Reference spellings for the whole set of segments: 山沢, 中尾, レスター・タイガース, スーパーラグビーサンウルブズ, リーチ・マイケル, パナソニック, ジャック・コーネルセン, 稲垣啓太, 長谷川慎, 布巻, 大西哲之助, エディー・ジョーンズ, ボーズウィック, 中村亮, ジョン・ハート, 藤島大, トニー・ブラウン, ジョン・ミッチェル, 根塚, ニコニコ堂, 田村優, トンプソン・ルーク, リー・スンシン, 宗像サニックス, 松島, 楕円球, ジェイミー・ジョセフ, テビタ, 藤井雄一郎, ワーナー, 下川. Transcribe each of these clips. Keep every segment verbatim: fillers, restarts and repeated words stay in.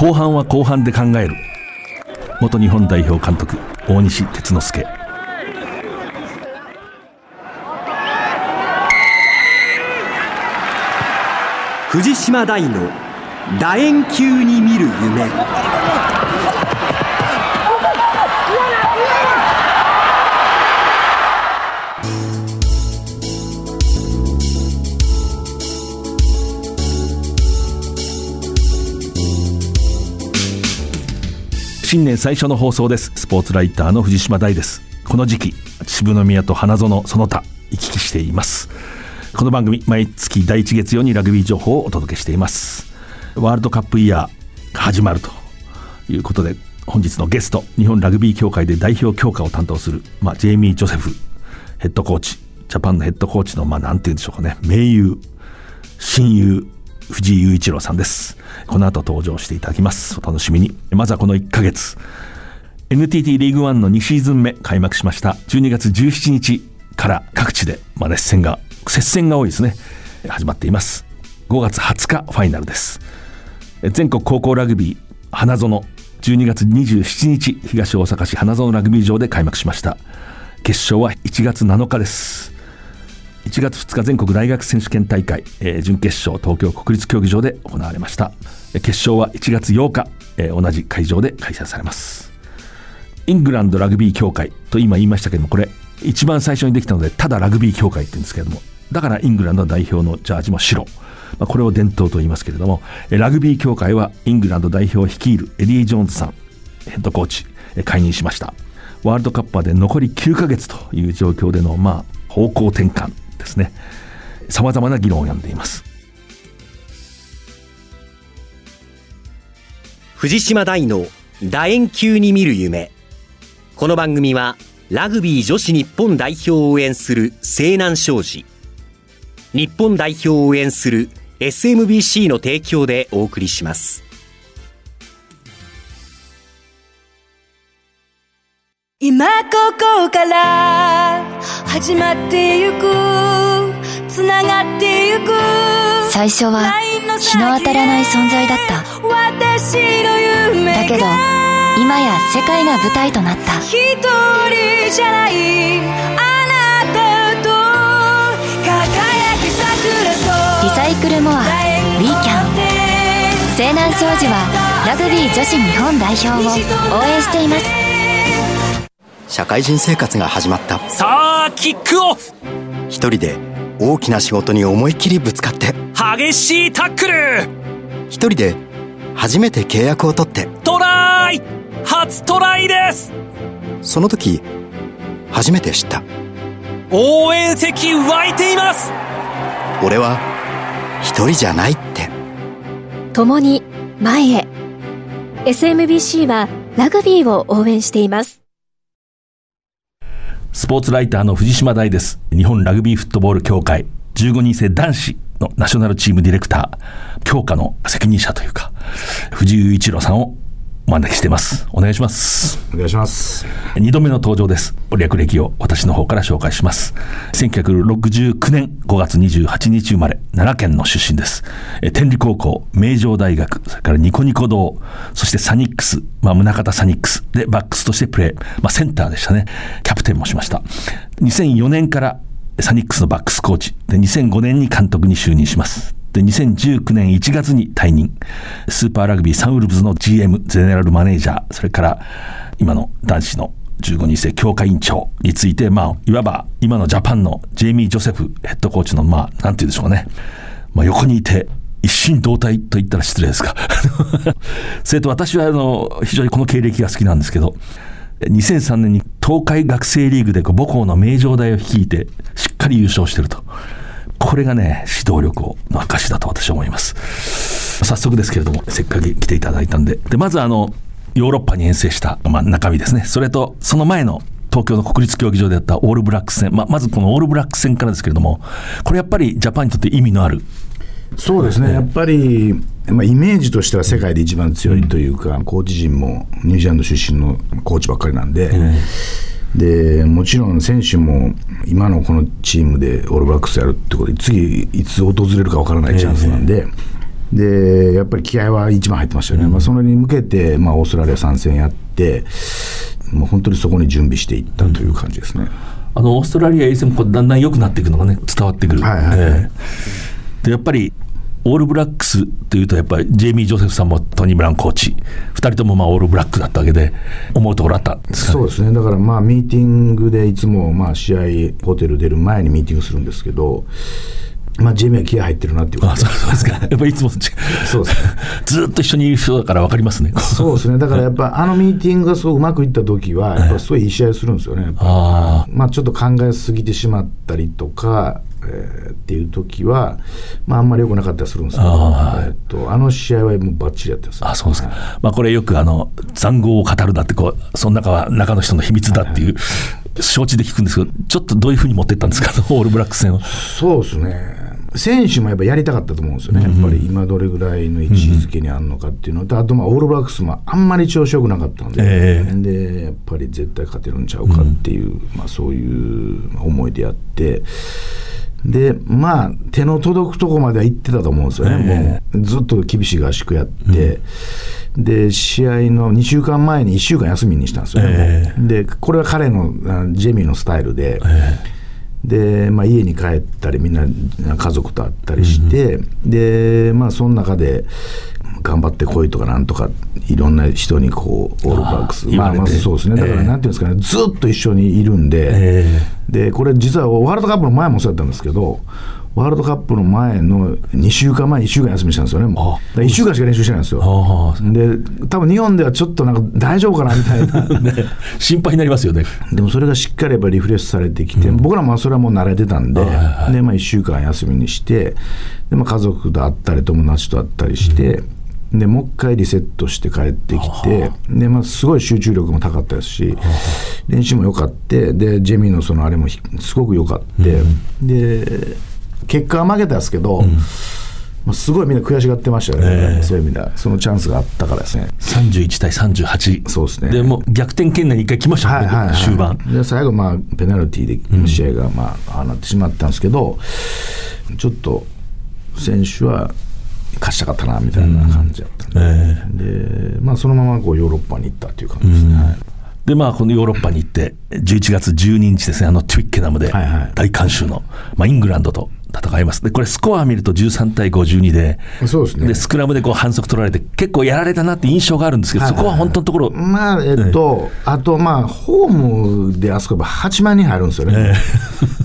後半は後半で考える。元日本代表監督大西哲之助。藤島大の楕円球に見る夢。新年最初の放送です。スポーツライターの藤島大です。この時期秩父宮と花園その他行き来しています。この番組毎月だいいち月曜にラグビー情報をお届けしています。ワールドカップイヤーが始まるということで、本日のゲスト、日本ラグビー協会で代表強化を担当する、まあ、ジェイミー・ジョセフヘッドコーチ、ジャパンのヘッドコーチの、まあ、なんていうんでしょうかね、盟友親友藤井雄一郎さんです。この後登場していただきます。お楽しみに。まずはこのいっかげつ エヌティーティー リーグワンのにシーズン目開幕しました。じゅうにがつじゅうしちにちから各地で、まあ、熱戦が接戦が多いですね、始まっています。ごがつはつかファイナルです。全国高校ラグビー花園、じゅうにがつにじゅうしちにち東大阪市花園ラグビー場で開幕しました。決勝はいちがつなのかです。いちがつふつか全国大学選手権大会、えー、準決勝東京国立競技場で行われました。決勝はいちがつようか、えー、同じ会場で開催されます。イングランドラグビー協会と今言いましたけども、これ一番最初にできたのでただラグビー協会って言うんですけれども、だからイングランド代表のジャージも白、まあ、これを伝統と言いますけれども、ラグビー協会はイングランド代表を率いるエディー・ジョーンズさんヘッドコーチ解任しました。ワールドカップまで残りきゅうかげつという状況での、まあ、方向転換ですね。さまざまな議論を呼んでいます。藤島大の楕円球に見る夢。この番組はラグビー女子日本代表を応援する西南商事、日本代表を応援する エスエムビーシー の提供でお送りします。今ここから始まってゆく、つながってゆく。最初は日の当たらない存在だった。私の夢だけど今や世界が舞台となった。一人じゃないあなたと輝き桜と。リサイクルモアウィーキャン。西南商事はラグビー女子日本代表を応援しています。社会人生活が始まった。さあキックオフ。一人で大きな仕事に思いっきりぶつかって、激しいタックル。一人で初めて契約を取って、トライ、初トライです。その時初めて知った。応援席湧いています。俺は一人じゃないって。共に前へ。 エスエムビーシー はラグビーを応援しています。スポーツライターの藤島大です。日本ラグビーフットボール協会じゅうごにんせい男子のナショナルチームディレクター、強化の責任者というか藤井雄一郎さんをお招きしています。お願いします。お願いします。にどめの登場です。略歴を私の方から紹介します。せんきゅうひゃくろくじゅうきゅうねんごがつにじゅうはちにち生まれ、奈良県の出身です。天理高校、名城大学、それからニコニコ堂、そしてサニックス、まあ、宗像サニックスでバックスとしてプレー、まあ、センターでしたね。キャプテンもしました。にせんよねんからサニックスのバックスコーチで、にせんごねんに監督に就任します。でにせんじゅうきゅうねんいちがつに退任。スーパーラグビーサンウルブズの ジーエム ゼネラルマネージャー、それから今の男子のじゅうごにんせい強化委員長について、まあ、いわば今のジャパンのジェイミー・ジョセフヘッドコーチの、まあ、なんて言うんでしょうかね、まあ、横にいて一心同体と言ったら失礼ですかそれと私はあの非常にこの経歴が好きなんですけど、にせんさんねんに東海学生リーグで母校の名城大を率いてしっかり優勝してると。これがね、指導力の証だと私は思います。早速ですけれども、せっかく来ていただいたん で, でまずあのヨーロッパに遠征した、まあ、中身ですね。それとその前の東京の国立競技場でやったオールブラックス戦、まあ、まずこのオールブラックス戦からですけれども、これやっぱりジャパンにとって意味のある。そうですね、ね、やっぱり、まあ、イメージとしては世界で一番強いというか、うん、コーチ陣もニュージーランド出身のコーチばっかりなんで、うんでもちろん選手も今のこのチームでオールブラックスやるってことで次いつ訪れるか分からないチャンスなんで、えー、でやっぱり気合は一番入ってましたよね、うんまあ、それに向けて、まあ、オーストラリア参戦やってもう本当にそこに準備していったという感じですね、うん、あのオーストラリア以前もだんだん良くなっていくのが、ね、伝わってくる、はいはいはいえー、でやっぱりオールブラックスというとやっぱりジェイミー・ジョセフさんもトニー・ブラウンコーチふたりともまあオールブラックだったわけで思うところあったんですかね。そうですねだからまあミーティングでいつもまあ試合ホテル出る前にミーティングするんですけどまあ、ジェイミーは気合入ってるなっていうことで。ああそうですか。やっぱりいつもそうです、ね、ずっと一緒にいる人だから分かりますね。そうですね。だからやっぱあのミーティングがすごくうまくいった時はやっぱすごいいい試合するんですよね。やっぱあまあちょっと考えすぎてしまったりとか、えー、っていう時はまああんまり良くなかったりするんですけど、あ,、えー、っとあの試合はもうバッチリやってます、ね。あそうですか。はい、まあこれよくあの塹壕を語るなってこうその中は中の人の秘密だっていう。はいはい承知で聞くんですけどちょっとどういうふうに持っていったんですかオールブラックス戦は。そうですね選手もやっぱやりたかったと思うんですよね、うんうん、やっぱり今どれぐらいの位置づけにあるのかっていうのと、うんうん、あとまあオールブラックスもあんまり調子よくなかったんで、えー、でやっぱり絶対勝てるんちゃうかっていう、うんまあ、そういう思いでやってでまあ手の届くとこまでは行ってたと思うんですよね、えー、もうずっと厳しい合宿やって、うん、で試合のにしゅうかんまえにいっしゅうかん休みにしたんですよね、えー、でこれは彼のジェミーのスタイルで、えー、で、まあ、家に帰ったりみんな家族と会ったりして、うん、でまあその中で頑張ってこいとかなんとかいろんな人にこうオールバックスまあまあそうですねだからなんていうんですかね、えー、ずっと一緒にいるんで、えー、でこれ実はワールドカップの前もそうだったんですけどワールドカップの前のにしゅうかんまえいっしゅうかん休みしたんですよねもうだいっしゅうかんしか練習してないんですよで多分日本ではちょっとなんか大丈夫かなみたいな、ね、心配になりますよねでもそれがしっかりやっぱリフレッシュされてきて、うん、僕らもそれはもう慣れてたんで、はいはい、で、まあ、いっしゅうかん休みにしてで、まあ、家族と会ったり友達と会ったりして、うんでもう一回リセットして帰ってきてで、まあ、すごい集中力も高かったですし練習も良かってでジェミーのそのあれもすごく良かって、うん、で結果は負けたんですけど、うんまあ、すごいみんな悔しがってましたよね、えー、そういう意味ではそのチャンスがあったからですねさんじゅういちたいさんじゅうはちそうですねでもう逆転圏内に一回来ましたね、はいはいはい、終盤で最後、まあ、ペナルティーで試合が、まあ、あなってしまったんですけど、うん、ちょっと選手は勝ちたかったなみたいな感じだったの、ねうんえー、で、まあ、そのままこうヨーロッパに行ったという感じですね、うんはい、でまあこのヨーロッパに行ってじゅういちがつじゅうににちですねあのトゥイッケナムで大観衆の、まあ、イングランドと戦いますでこれスコア見るとじゅうさんたいごじゅうに で, そうです、ね、でスクラムでこう反則取られて結構やられたなって印象があるんですけど、はいはいはい、そこは本当のところまあえっと、えー、あとまあホームであそこがはちまんにん入るんですよね、え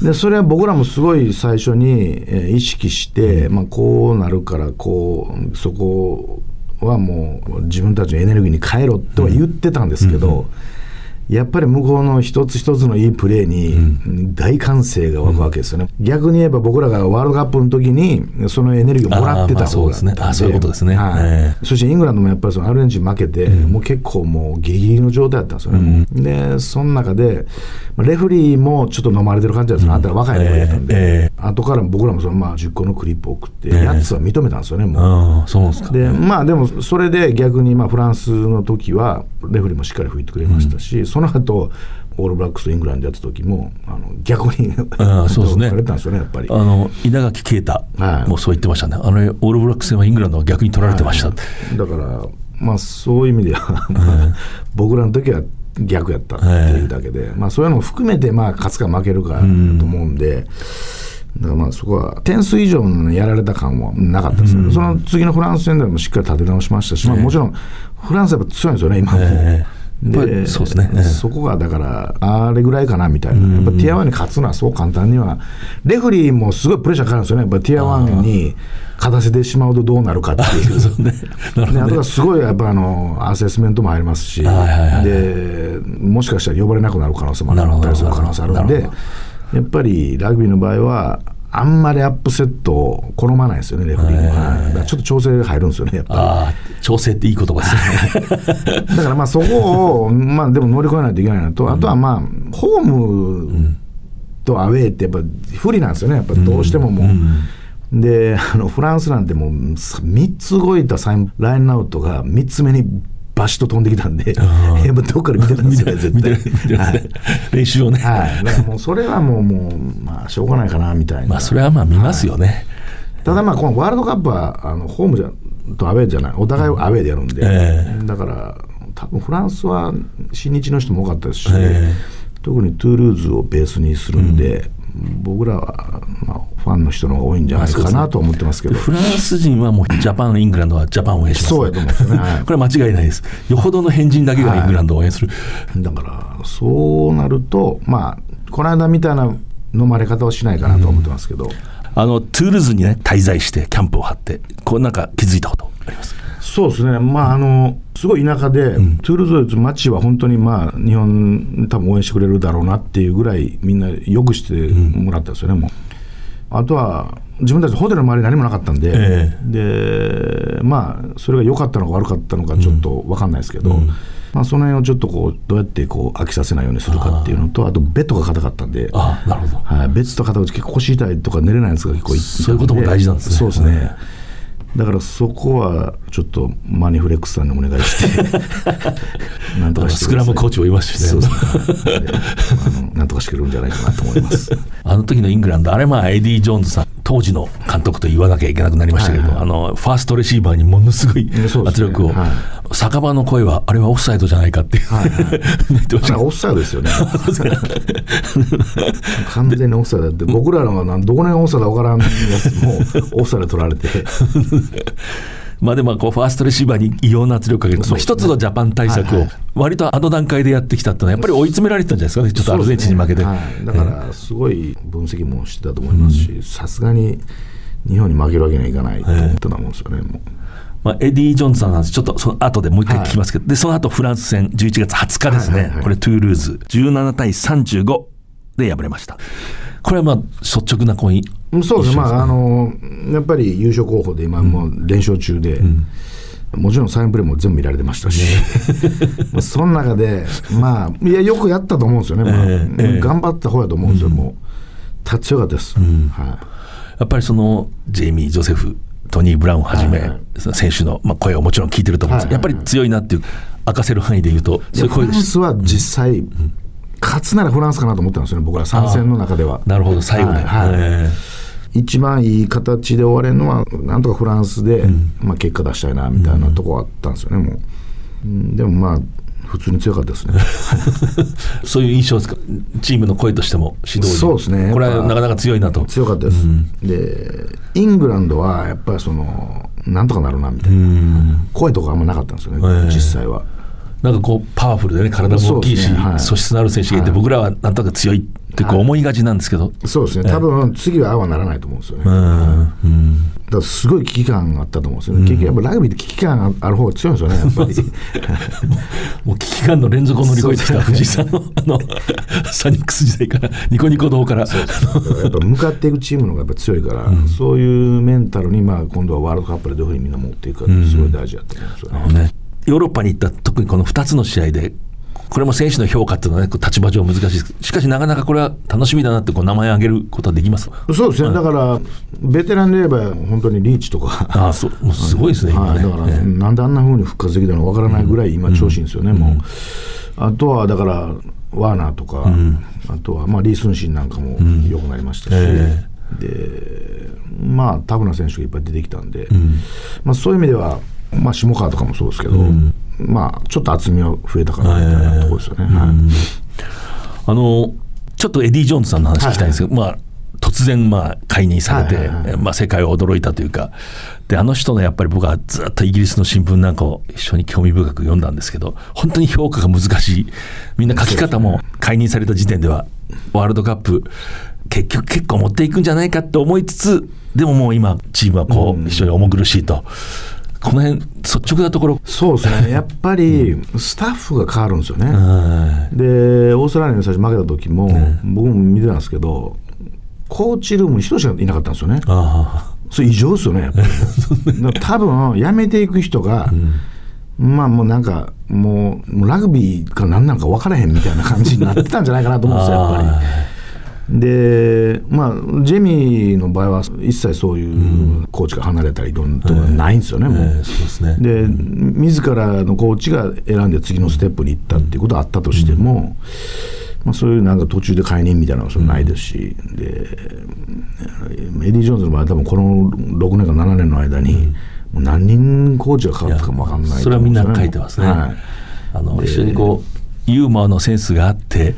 ー、でそれは僕らもすごい最初に意識して、まあ、こうなるからこうそこはもう自分たちのエネルギーに変えろとは言ってたんですけど、うんうんやっぱり向こうの一つ一つのいいプレーに大歓声が湧くわけですよね、うん、逆に言えば僕らがワールドカップの時にそのエネルギーをもらってた方があったんで、あ、そういうことですね、はいえー、そしてイングランドもやっぱりそのアルゼンチン負けて、うん、もう結構もうギリギリの状態だったんですよね、うん、でその中でレフリーもちょっと飲まれてる感じだったんですよ、うん、あんたら若い子だったんで、えー、後から僕らもそのまあじゅっこのクリップを送ってやつは認めたんですよねもう、あ、そうですか。で、まあ、でもそれで逆にまあフランスの時はレフリーもしっかり吹いてくれましたし、うんその後オールブラックスとイングランドやった時もあの逆にあそうですね取られたんですよねやっぱりあの稲垣啓太もそう言ってましたね、はい、あのオールブラックス戦はイングランドは逆に取られてました、はい、だから、まあ、そういう意味では、まあ、僕らの時は逆やったっていうだけで、まあ、そういうのも含めて、まあ、勝つか負けるかと思うんで、うんだからまあそこは点数以上のやられた感はなかったですけど、うん、その次のフランス戦でもしっかり立て直しましたし、えーまあ、もちろんフランスはやっぱ強いんですよね今も、えーで そ, うですねええ、そこがだからあれぐらいかなみたいなやっぱティアワンに勝つのはそう簡単にはレフリーもすごいプレッシャーかかるんですよねやっぱティアワンに勝たせてしまうとどうなるかっていうあ、ねなるほどね、あとはすごいやっぱあのアセスメントも入りますし、はいはいはい、でもしかしたら呼ばれなくなる可能性もあったりする可能性あるんでやっぱりラグビーの場合はあんまりアップセットを好まないですよねレフリーは、えー、ちょっと調整が入るんですよねやっぱりあ調整っていい言葉ですねだからまあそこを、まあ、でも乗り越えないといけないのと、うん、あとはまあホームとアウェーってやっぱ不利なんですよねやっぱどうしてももう、うんうん、であのフランスなんてもうみっつ動いたサインラインアウトがみっつめにバシッと飛んできたんでやっぱどっから見てたんですよね絶対、はい、練習をね、はい、だからもうそれはもう、もう、まあ、しょうがないかなみたいな、まあ、それはまあ見ますよね、はいただまあこのワールドカップはあのホームじゃとアウェーじゃない、お互いをアウェーでやるんで、えー、だから多分フランスは親日の人も多かったですし、えー、特にトゥールーズをベースにするんで、うん、僕らは、まあ、ファンの人の方が多いんじゃないかなと思ってますけど、まあすね、フランス人はもうジャパンイングランドはジャパンを応援します、ね、そうやと思うんですね、はい、これは間違いないです。よほどの変人だけがイングランドを応援する、はい、だからそうなると、まあ、この間みたいな飲まれ方をしないかなと思ってますけど、うん、あのトゥールーズに、ね、滞在してキャンプを張ってこうなんか気づいたことあります？そうですね、まあ、あのすごい田舎で、うん、トゥールーズの街は本当に、まあ、日本多分応援してくれるだろうなっていうぐらいみんなよくしてもらったんですよね、うん、もうあとは自分たちホテルの周り何もなかったんで、えー、でまあそれが良かったのか悪かったのかちょっと分かんないですけど、うんうん、まあ、その辺をちょっとこうどうやってこう飽きさせないようにするかっていうのと、 あ, あとベッドが硬かったんで、ああなるほど、はい、ベッド硬くて結構腰痛いとか寝れないんですが結構いそういうことも大事なんですね。そうですね、はい、だからそこはちょっとマニフレックスさんにお願いしてなんとかしてください。スクラムコーチもいますしね。そうですね、あのなんとかしてくれるんじゃないかなと思います。あの時のイングランド、あれまあエディ・ジョーンズさん当時の監督と言わなきゃいけなくなりましたけど、はいはい、あのファーストレシーバーにものすごい圧力を、ね、はい、酒場の声はあれはオフサイドじゃないかって、はいはい、なんかオフサイドですよね完全にオフサイドだって、僕らのがどこのオフサイド分からんやつもオフサイド取られてまあでもこうファーストレシーバーに異様な圧力をかける、ね、まあ、一つのジャパン対策を割とあの段階でやってきたってのはやっぱり追い詰められてたんじゃないですかね、ちょっとアルゼンチンに負けて、ね、はい、だからすごい分析もしてたと思いますし、さすがに日本に負けるわけにはいかないと思ったもんですよね、もう、まあ、エディ・ジョーンズさんの話ちょっとその後でもう一回聞きますけど、はい、でその後フランス戦じゅういちがつはつかですね、はいはいはい、これトゥールーズじゅうななたいさんじゅうごで敗れました。これはまあ率直な声、そうですね、まあ、あのやっぱり優勝候補で今もう連勝中で、うんうん、もちろんサインプレーも全部見られてましたし、ね、その中で、まあ、いやよくやったと思うんですよね、まあ、えー、頑張った方やと思うんですよ、うん、もう立ちよかったです、うん、はい、やっぱりそのジェイミー・ジョセフ、トニー・ブラウンをはじめ、はいはい、選手の、まあ、声をもちろん聞いてると思うんですけど、はいはいはい、やっぱり強いなっていう明かせる範囲でいうとそういう声でした。フランスは実際、うん、勝つならフランスかなと思ったんですよね、僕ら参戦の中では。なるほど、最後ね、はいはい、一番いい形で終われるのはなんとかフランスで、うん、まあ、結果出したいなみたいなとこあったんですよね、もう、うん、でもまあ普通に強かったですねそういう印象ですか、チームの声としても指導。そうですね、これはなかなか強いなと。強かったです、うん、でイングランドはやっぱりそのなんとかなるなみたいな、うん、声とかあんまなかったんですよね、実際は。なんかこうパワフルでね、体も大きいし、ね、はい、素質のある選手がいて、はい、僕らはなんとか強いってこう思いがちなんですけど、はい、そうですね、多分次はああはならないと思うんですよね、うん、うん、だからすごい危機感があったと思うんですよね、うん、結局やっぱラグビーって危機感がある方が強いんですよね、やっぱりもう危機感の連続を乗り越えてきた藤井さんの、あのサニックス時代からニコニコ堂からそうそうやっぱ向かっていくチームの方がやっぱ強いから、うん、そういうメンタルに、まあ、今度はワールドカップでどういうふうにみんな持っていくかってすごい大事だと思うんですよね、うん、ヨーロッパに行った特にこのふたつの試合で、これも選手の評価っていうのは、ね、立場上難しいです。しかしなかなかこれは楽しみだなってこう名前を挙げることはできます。そうですね、だからベテランで言えば本当にリーチとかああそうもうすごいですね今ね、はい、だから、ね、ええ、なんであんな風に復活できたのかわからないぐらい今調子いいんですよね、うん、もう、うん、あとはだからワーナーとか、うん、あとはまあリー・スンシンなんかも良くなりましたし、うん、ええ、でまあタフな選手がいっぱい出てきたんで、うん、まあ、そういう意味ではまあ、下川とかもそうですけど、うん、まあ、ちょっと厚みは増えたかなみたいなところですよね、えー、はい、あのちょっとエディ・ジョーンズさんの話聞きたいんですけど、はいはい、まあ、突然まあ解任されて、はいはいはい、まあ、世界を驚いたというかで、あの人のやっぱり僕はずっとイギリスの新聞なんかを非常に興味深く読んだんですけど、本当に評価が難しい、みんな書き方も解任された時点ではワールドカップ結局結構持っていくんじゃないかって思いつつ、でももう今チームはこう非常に重苦しいと、うん、この辺率直なところ。そうですね、やっぱりスタッフが変わるんですよね、うん、でオーストラリアに最初負けた時も、ね、僕も見てたんですけど、コーチルームにひとりしかいなかったんですよね。あ、それ異常ですよね、やっぱり多分辞めていく人が、うん、まあもうなんかもうラグビーか何なのか分からへんみたいな感じになってたんじゃないかなと思うんですよやっぱり。でまあ、ジェミーの場合は一切そういうコーチが離れたりいろんなところないんですよね、うん、もう、えー、そうですね、で自らのコーチが選んで次のステップに行ったっていうことはあったとしても、まあ、そういうなんか途中で解任みたいなのはそれないですし、うん、でエディ・ジョーンズの場合は多分このろくねんかななねんの間にもう何人コーチが変わったかも分かんない、うん、それはみんな書いてますね、はい、あの非常にこうユーモアのセンスがあって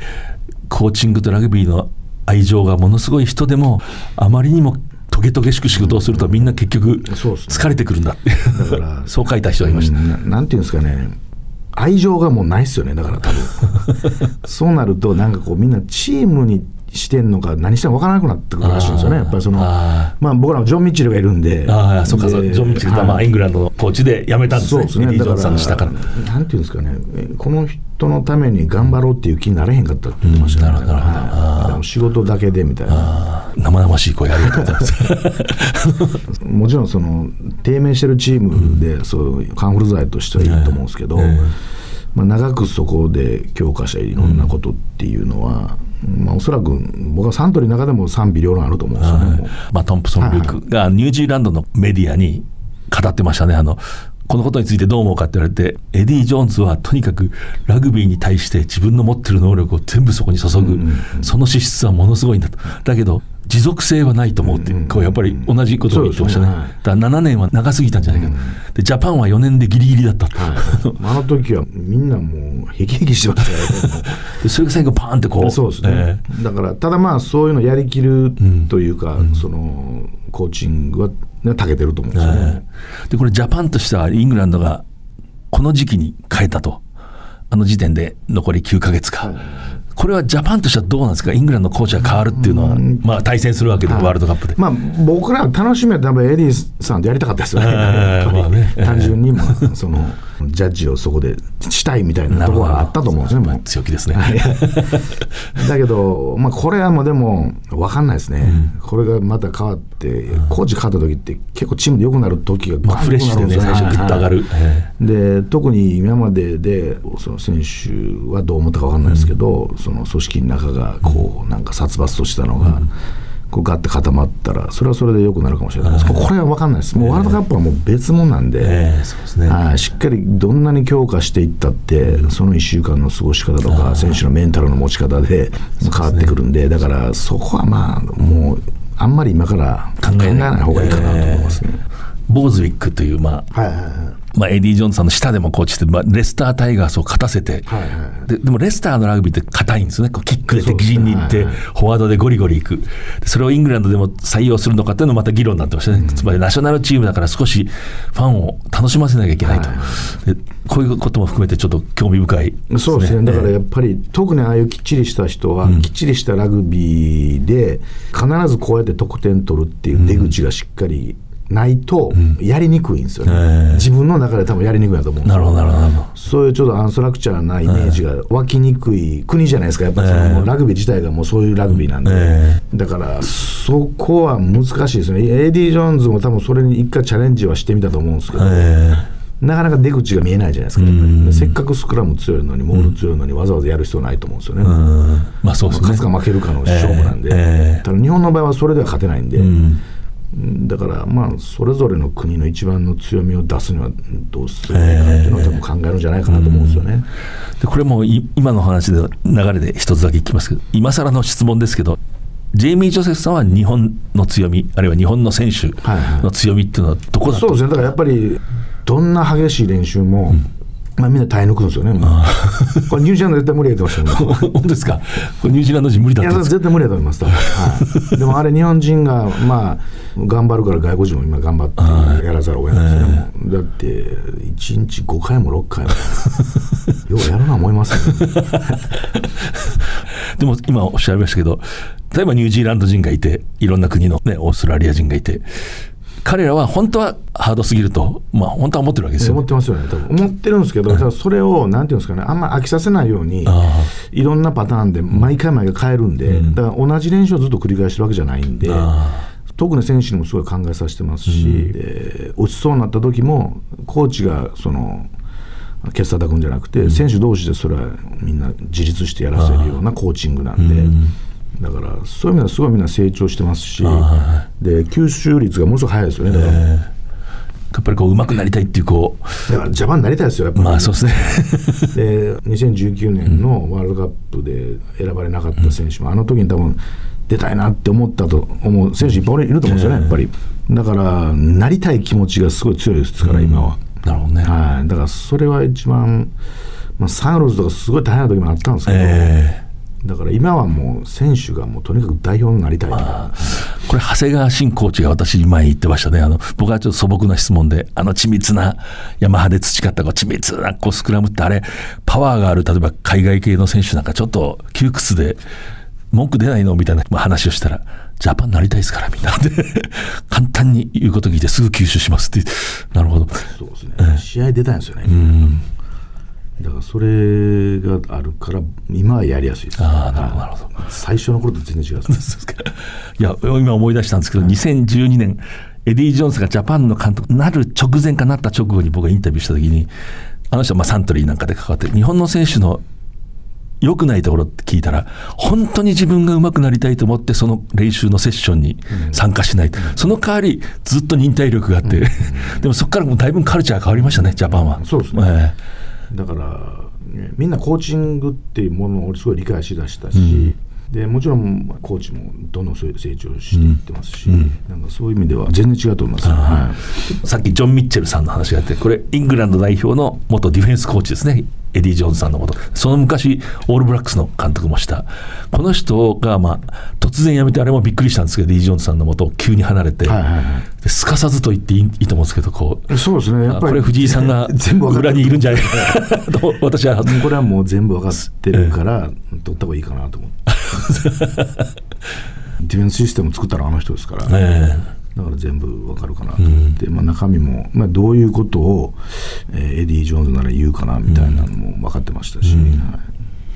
コーチングとラグビーの愛情がものすごい人でもあまりにもトゲトゲしく仕事をするとみんな結局疲れてくるんだって、うんうん、だからそう書いた人がいました、うん、な, なんていうんですかね愛情がもうないですよねだから多分そうなるとなんかこうみんなチームにしてんのか何してんのか分からなくなってくるらしいんですよねやっぱりそのあ、まあ、僕らはジョン・ミッチェルがいるんでああそうかそうジョン・ミッチェルが、はいまあ、イングランドのコーチで辞めたんですねエディ・ジョーンズさんの下からなんていうんですかねこの人のために頑張ろうっていう気になれへんかったって言ってましたね、うん、なるほどなるほど、はい、あ仕事だけでみたいなあ生々しい声ありがとうございますもちろんその低迷してるチームで、うん、そうカンフル剤としてはいいと思うんですけど、えーえーまあ、長くそこで強化したいろんなことっていうのは、うんまあ、おそらく僕はサントリーの中でも賛否両論あると思うんですよね、はいまあ、トンプソン・ルークがニュージーランドのメディアに語ってましたねあのこのことについてどう思うかって言われてエディ・ジョーンズはとにかくラグビーに対して自分の持ってる能力を全部そこに注ぐ、うんうんうん、その資質はものすごいんだとだけど持続性はないと思うって、うんうん、こうやっぱり同じことを言ってました ね, ね、はい、だからななねんは長すぎたんじゃないか、うんうん、でジャパンはよねんでギリギリだったって、はい、あの時はみんなもうヘキヘキしてましたよでそれが最後パーンってこうそうですね、えー、だからただまあそういうのやりきるというか、うん、そのコーチングは長けてると思うんですよね、えー、でこれジャパンとしてはイングランドがこの時期に変えたとあの時点で残りきゅうかげつか、はいこれはジャパンとしてはどうなんですかイングランドのコーチが変わるっていうのは、うんまあ、対戦するわけで、はい、ワールドカップで、まあ、僕らは楽しみは多分エディさんとやりたかったですよ ね,、えーまあ、ね単純に、まあ、そのジャッジをそこでしたいみたいなところがあったと思うんですねもう強気ですね、はい、だけど、まあ、これはもうでも分かんないですね、うん、これがまた変わってコーチ変わった時って結構チームで良くなる時がバンと良くなるんですよね、まあ、フレッシュでね最初グッと上がる、はい、で特に今まででその選手はどう思ったか分かんないですけど、うんその組織の中がこうなんか殺伐としたのがこうガッて固まったらそれはそれで良くなるかもしれないです、はい、これは分かんないですもうワールドカップはもう別物なんで、えーそうですね、あしっかりどんなに強化していったってそのいっしゅうかんの過ごし方とか選手のメンタルの持ち方で変わってくるん で, で、ね、だからそこはまあもうあんまり今から考えない方がいいかなと思いますね、えー、ボーズウィックというまあ、はいはいはいまあ、エディ・ジョーンズさんの下でもコーチして、まあ、レスター・タイガースを勝たせて、はいはいはい、で, でもレスターのラグビーって硬いんですねこうキックで敵陣に行って、ねはいはい、フォワードでゴリゴリいくそれをイングランドでも採用するのかというのもまた議論になってましたね、うん、つまりナショナルチームだから少しファンを楽しませなきゃいけないと、はい、でこういうことも含めてちょっと興味深いですね、そうですねだからやっぱり特にああいうきっちりした人は、うん、きっちりしたラグビーで必ずこうやって得点取るっていう出口がしっかり、うんないとやりにくいんですよね、うんえー、自分の中で多分やりにくいなと思うんですよなるほどなるほどそういうちょっとアンストラクチャーなイメージが湧きにくい国じゃないですかやっぱりその、えー、もうラグビー自体がもうそういうラグビーなんで、えー、だからそこは難しいですね エーディー ジョーンズも多分それに一回チャレンジはしてみたと思うんですけど、えーなかなか出口が見えないじゃないですか、ね、せっかくスクラム強いのにモール強いのにわざわざやる必要ないと思うんですよね勝つか負けるかの勝負なんで、えー、ただ日本の場合はそれでは勝てないんで、うんだからまあそれぞれの国の一番の強みを出すにはどうするかっていうのを多分考えるんじゃないかなと思うんですよね、えーうん、でこれも今の話で流れで一つだけ聞きますけど今更の質問ですけどジェイミー・ジョセフさんは日本の強みあるいは日本の選手の強みっていうのはどこだと、はいはい、そうですねだからやっぱりどんな激しい練習も、うんまあ、みんな耐え抜くんですよねあこれニュージーランド絶対無理やってましたね本当ですかこれニュージーランド人無理だったんですかいや絶対無理だと思います、はい、でもあれ日本人が、まあ、頑張るから外国人も今頑張ってやらざるを得ないですね、えー、だっていちにちごかいもろっかいもようやるな思いますねでも今おっしゃいましたけど例えばニュージーランド人がいていろんな国の、ね、オーストラリア人がいて彼らは本当はハードすぎると、まあ、本当は思ってるわけですよね思ってますよね多分思ってるんですけど、うん、それをなんていうんですかねあんま飽きさせないようにいろんなパターンで毎回毎回変えるんで、うん、だから同じ練習をずっと繰り返してるわけじゃないんで特に選手にもすごい考えさせてますし、うん、で落ちそうになった時もコーチがそのケツ叩くんじゃなくて、うん、選手同士でそれはみんな自立してやらせるようなコーチングなんで、うんだからそういう意味ではすごいみんな成長してますしで吸収率がものすごく早いですよねだから、えー、やっぱりこう上手くなりたいっていうこうだからジャパンになりたいですよやっぱり、まあそうですねでにせんじゅうきゅうねんのワールドカップで選ばれなかった選手も、うん、あの時に多分出たいなって思ったと思う選手いっぱいいると思うんですよね、えー、やっぱりだからなりたい気持ちがすごい強いですから、うん、今はなるほどね、はい、だからそれは一番、まあ、サンローズとかすごい大変な時もあったんですけど、えーだから今はもう選手がもうとにかく代表になりたいとか、これ長谷川慎コーチが私前に言ってましたね。あの僕はちょっと素朴な質問で、あの緻密な山派で培ったこう緻密なこうスクラムってあれパワーがある例えば海外系の選手なんかちょっと窮屈で文句出ないのみたいな話をしたらジャパンになりたいですからみんなで簡単に言うこと聞いてすぐ吸収しますって。なるほど。そうですね、うん、試合出たいんですよね。うんだからそれがあるから今はやりやすいです。ああ、なるほど、なるほど。最初の頃と全然違う。いや今思い出したんですけど、はい、にせんじゅうにねんエディ・ジョーンズがジャパンの監督になる直前かなった直後に僕がインタビューした時にあの人はまあサントリーなんかで関わって日本の選手の良くないところって聞いたら本当に自分が上手くなりたいと思ってその練習のセッションに参加しない、うん、その代わりずっと忍耐力があって、うん、でもそこからもうだいぶカルチャー変わりましたねジャパンは。そうですね、えーだから、ね、みんなコーチングっていうものを俺すごい理解しだしたし、うん、でもちろんコーチもどんどんそういう成長していってますし、うん、なんかそういう意味では全然違うと思います、ねはい、さっきジョン・ミッチェルさんの話があってこれイングランド代表の元ディフェンスコーチですねエディ・ジョーンズさんのことその昔オールブラックスの監督もしたこの人が、まあ、突然辞めてあれもびっくりしたんですけどエディ・ジョーンズさんのもと急に離れて、はいはいはい、ですかさずと言ってい い, いいと思うんですけど こ, うそうです、ね、やっぱりこれ藤井さんが裏にいるんじゃないかと私はこれはもう全部分かってるから取った方がいいかなと思ってディフェンスシステム作ったのはあの人ですから、ねだから全部分かるかなと思って、うんまあ、中身も、まあ、どういうことを、えー、エディ・ジョーンズなら言うかなみたいなのも分かってましたし、うんはい、だか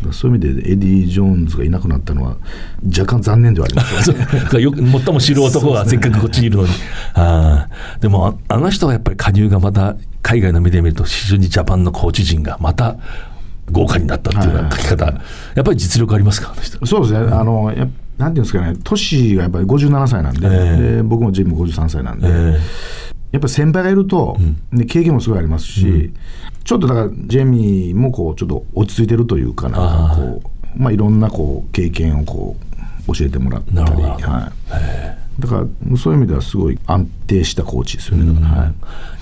らそういう意味でエディ・ジョーンズがいなくなったのは若干残念ではありますよね最も知る男がせっかくこっちにいるのに、ね、あでもあの人はやっぱり加入がまた海外の目で見ると非常にジャパンのコーチ陣がまた豪華になったっていうような書き方、はいはいはい、やっぱり実力ありますかあの人そうですね、うん、あのやっぱなんていうんですかね、年がやっぱりごじゅうななさいなんで、えー、で僕もジェイムごじゅうさんさいなんで、えー、やっぱり先輩がいると、うん、で経験もすごいありますし、うん、ちょっとだからジェイミーもこうちょっと落ち着いてるというかな、こうまあ、いろんなこう経験をこう教えてもらったり、はいえー、だからそういう意味ではすごい安定したコーチですよね、うんは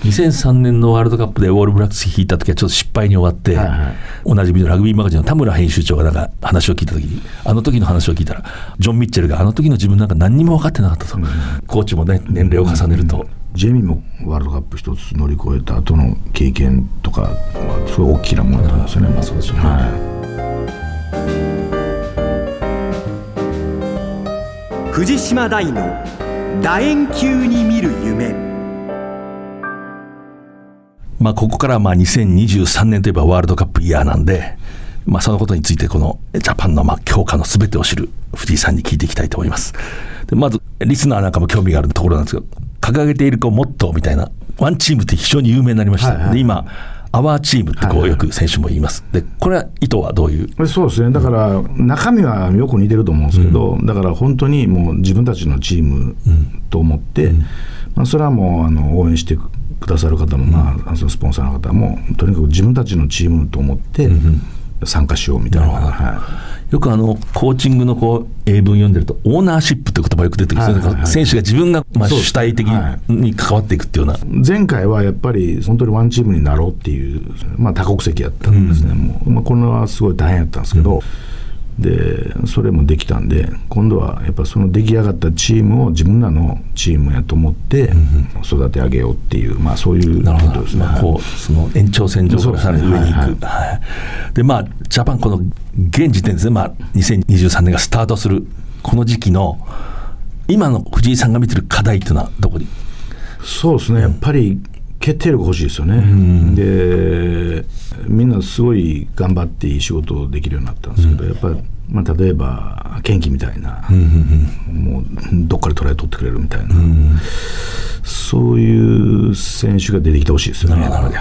い、にせんさんねんのワールドカップでオールブラックス引いた時はちょっと失敗に終わって、はいはい、おなじみのラグビーマガジンの田村編集長がなんか話を聞いた時にあの時の話を聞いたらジョン・ミッチェルがあの時の自分なんか何にも分かってなかったと、うん、コーチも、ね、年齢を重ねると、うんうん、ジェミもワールドカップ一つ乗り越えた後の経験とかすごい大きなものだと思いますよね、うんまあそうですねはい、藤島大の楕円球に見る夢。まあ、ここからまあにせんにじゅうさんねんといえばワールドカップイヤーなんで、まあ、そのことについてこのジャパンのまあ強化のすべてを知る藤井さんに聞いていきたいと思います。でまずリスナーなんかも興味があるところなんですけど掲げているこうモットーみたいなワンチームって非常に有名になりました、はいはい、で今アワーチームってこうよく選手も言います、はいはい、でこれは意図はどういう？そうですねだから中身はよく似てると思うんですけど、うん、だから本当にもう自分たちのチームと思って、うんうんまあ、それはもうあの応援していくくださる方も、まあ、スポンサーの方もとにかく自分たちのチームと思って参加しようみたいな、うんはい、よくあのコーチングのこう英文読んでるとオーナーシップという言葉がよく出てくる、はいはいはい、選手が自分がまあ主体的に関わっていくっていうような、はい、前回はやっぱり本当にワンチームになろうっていう、まあ、多国籍やったんですね、うんもうまあ、これはすごい大変やったんですけど、うんでそれもできたんで今度はやっぱその出来上がったチームを自分らのチームやと思って育て上げようっていう、まあ、そういうことですね、まあ、こうその延長線上からさらに上に行く、はいはい、でまあジャパンこの現時点ですね、まあ、にせんにじゅうさんねんがスタートするこの時期の今の藤井さんが見てる課題というのはどこに？そうですねやっぱり決定力欲しいですよね、うん、でみんなすごい頑張っていい仕事をできるようになったんですけど、うん、やっぱり、まあ、例えばケンキみたいな、うんうんうん、もうどっかでトライ取ってくれるみたいな、うん、そういう選手が出てきてほしいですよね、はい、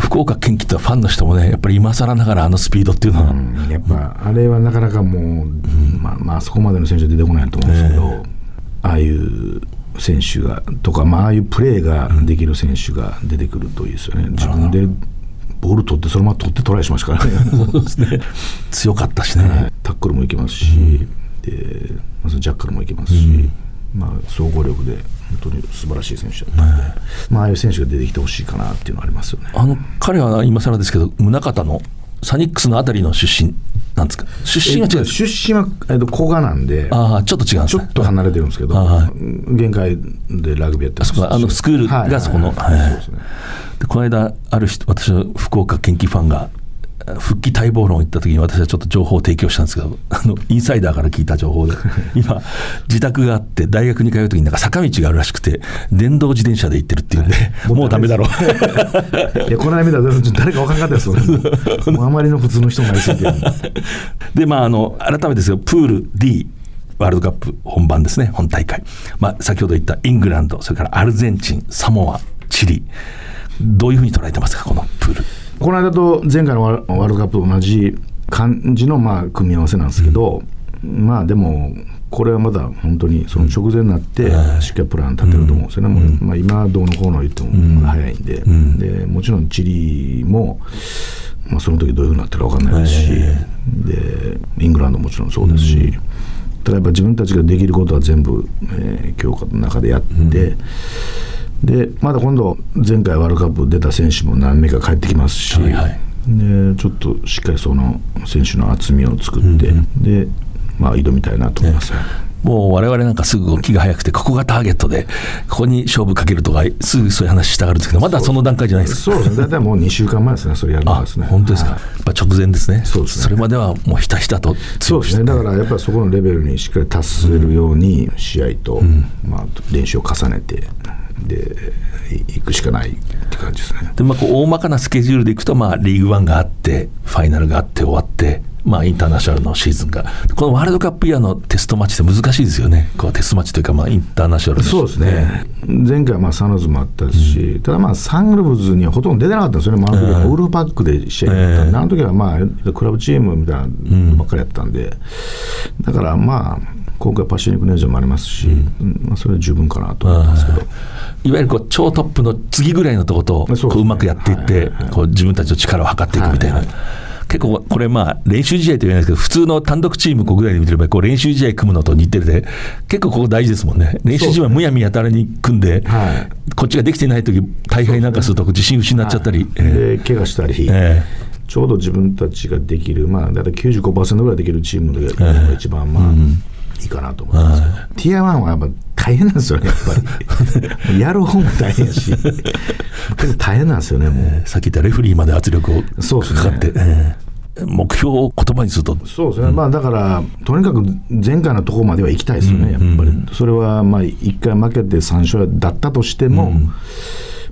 福岡ケンキってファンの人もねやっぱり今更ながらあのスピードっていうのは、うん、やっぱあれはなかなかもう、うんまあ、まあそこまでの選手は出てこないと思うんですけど、うん、ああいう選手がとか、まあ、ああいうプレーができる選手が出てくるといいですよね。自分でボール取ってそのまま取ってトライしましたから ね, そうですね強かったしね、はい、タックルもいけますし、うん、でジャッカルもいけますし、うんまあ、総合力で本当に素晴らしい選手だったので、ねまあ、ああいう選手が出てきてほしいかなっていうのはありますよね。あの彼は今更ですけど宗像のサニックスのあたりの出身なんですか。出身は違う。出身は古賀なんで、あちょっと違うんです、ね、ちょっと離れてるんですけど、限界でラグビーやってます。あそこあのスクールがそこの。この間ある人、私の福岡県旗ファンが復帰待望論を言った時に私はちょっと情報を提供したんですけど、あのインサイダーから聞いた情報で今自宅があって大学に通う時になんか坂道があるらしくて電動自転車で行ってるっていうんで、はい、もうダメだろういやこの間見たら誰か分かんなかったですもうあまりの普通の人もいすぎてるんで、まあ、あの改めてですよ、プール ディー ワールドカップ本番ですね、本大会、まあ、先ほど言ったイングランド、それからアルゼンチン、サモア、チリ、どういうふうに捉えてますかこのプール。この間と前回のワールドカップと同じ感じのまあ組み合わせなんですけど、うん、まあでもこれはまだ本当にその直前になってしっかりプラン立てると思うんですよね、うんうんまあ、今どうのこうの言ってもまだ早いん で,、うん、でもちろんチリも、まあ、その時どういうふうになってるか分からないですし、でイングランドももちろんそうですし、うん、ただやっぱ自分たちができることは全部、えー、強化の中でやって、うんでまだ今度前回ワールドカップ出た選手も何名か帰ってきますし、はいはい、でちょっとしっかりその選手の厚みを作って、うんうん、で、まあ、挑みたいなと思います、ね、もう我々なんかすぐ気が早くてここがターゲットでここに勝負かけるとかすぐそういう話したがるんですけど、まだその段階じゃないですか。そうですね、だいたいもうにしゅうかんまえですね、それやるのですね。本当ですか、はい、やっぱ直前ですね。そうですね、それまではもうひたひたと、ね、そうですね、だからやっぱりそこのレベルにしっかり達するように試合と、うんまあ、練習を重ねてで行くしかないって感じですね。で、まあ、こう大まかなスケジュールでいくと、まあ、リーグワンがあってファイナルがあって終わって、まあ、インターナショナルのシーズンがこのワールドカップイヤーのテストマッチって難しいですよね。こうテストマッチというか、まあ、インターナショナルのシーズン、ね、そうですね。前回はまあサノズもあったし、うん、ただまあサンウルブズにはほとんど出てなかったんですよね。まあ、あの時はウールパックで試合だったんで、あの時はまあクラブチームみたいなのばっかりやったんで、うん、だからまあ今回パシフィックネージョンもありますし、うんまあ、それは十分かなと思ったんですけど、いわゆるこう超トップの次ぐらいのとことを う,、ね、うまくやっていって、はいはいはい、こう自分たちの力を測っていくみたいな、はいはい、結構これまあ練習試合と言えないですけど普通の単独チームこうぐらいで見てればこう練習試合組むのと似てるで、結構ここ大事ですもんね。練習試合はむやみやたらに組んで、はい、こっちができてないとき大敗なんかすると自信失っちゃったり、はいえー、で怪我したり、えーちょうど自分たちができる、まあ、だいたい きゅうじゅうごパーセント ぐらいできるチームが一番まあいいかなと思いますけど、えーうん、ティアワンはやっぱ大変なんですよね、やっぱりやる方も大変し大変なんですよね。もうさっき言ったレフリーまで圧力をかかって、ねえー、目標を言葉にするとそうですね、うんまあ、だからとにかく前回のところまでは行きたいですよね、やっぱり、うん、それはまあいっかい負けてさん勝だったとしても、うん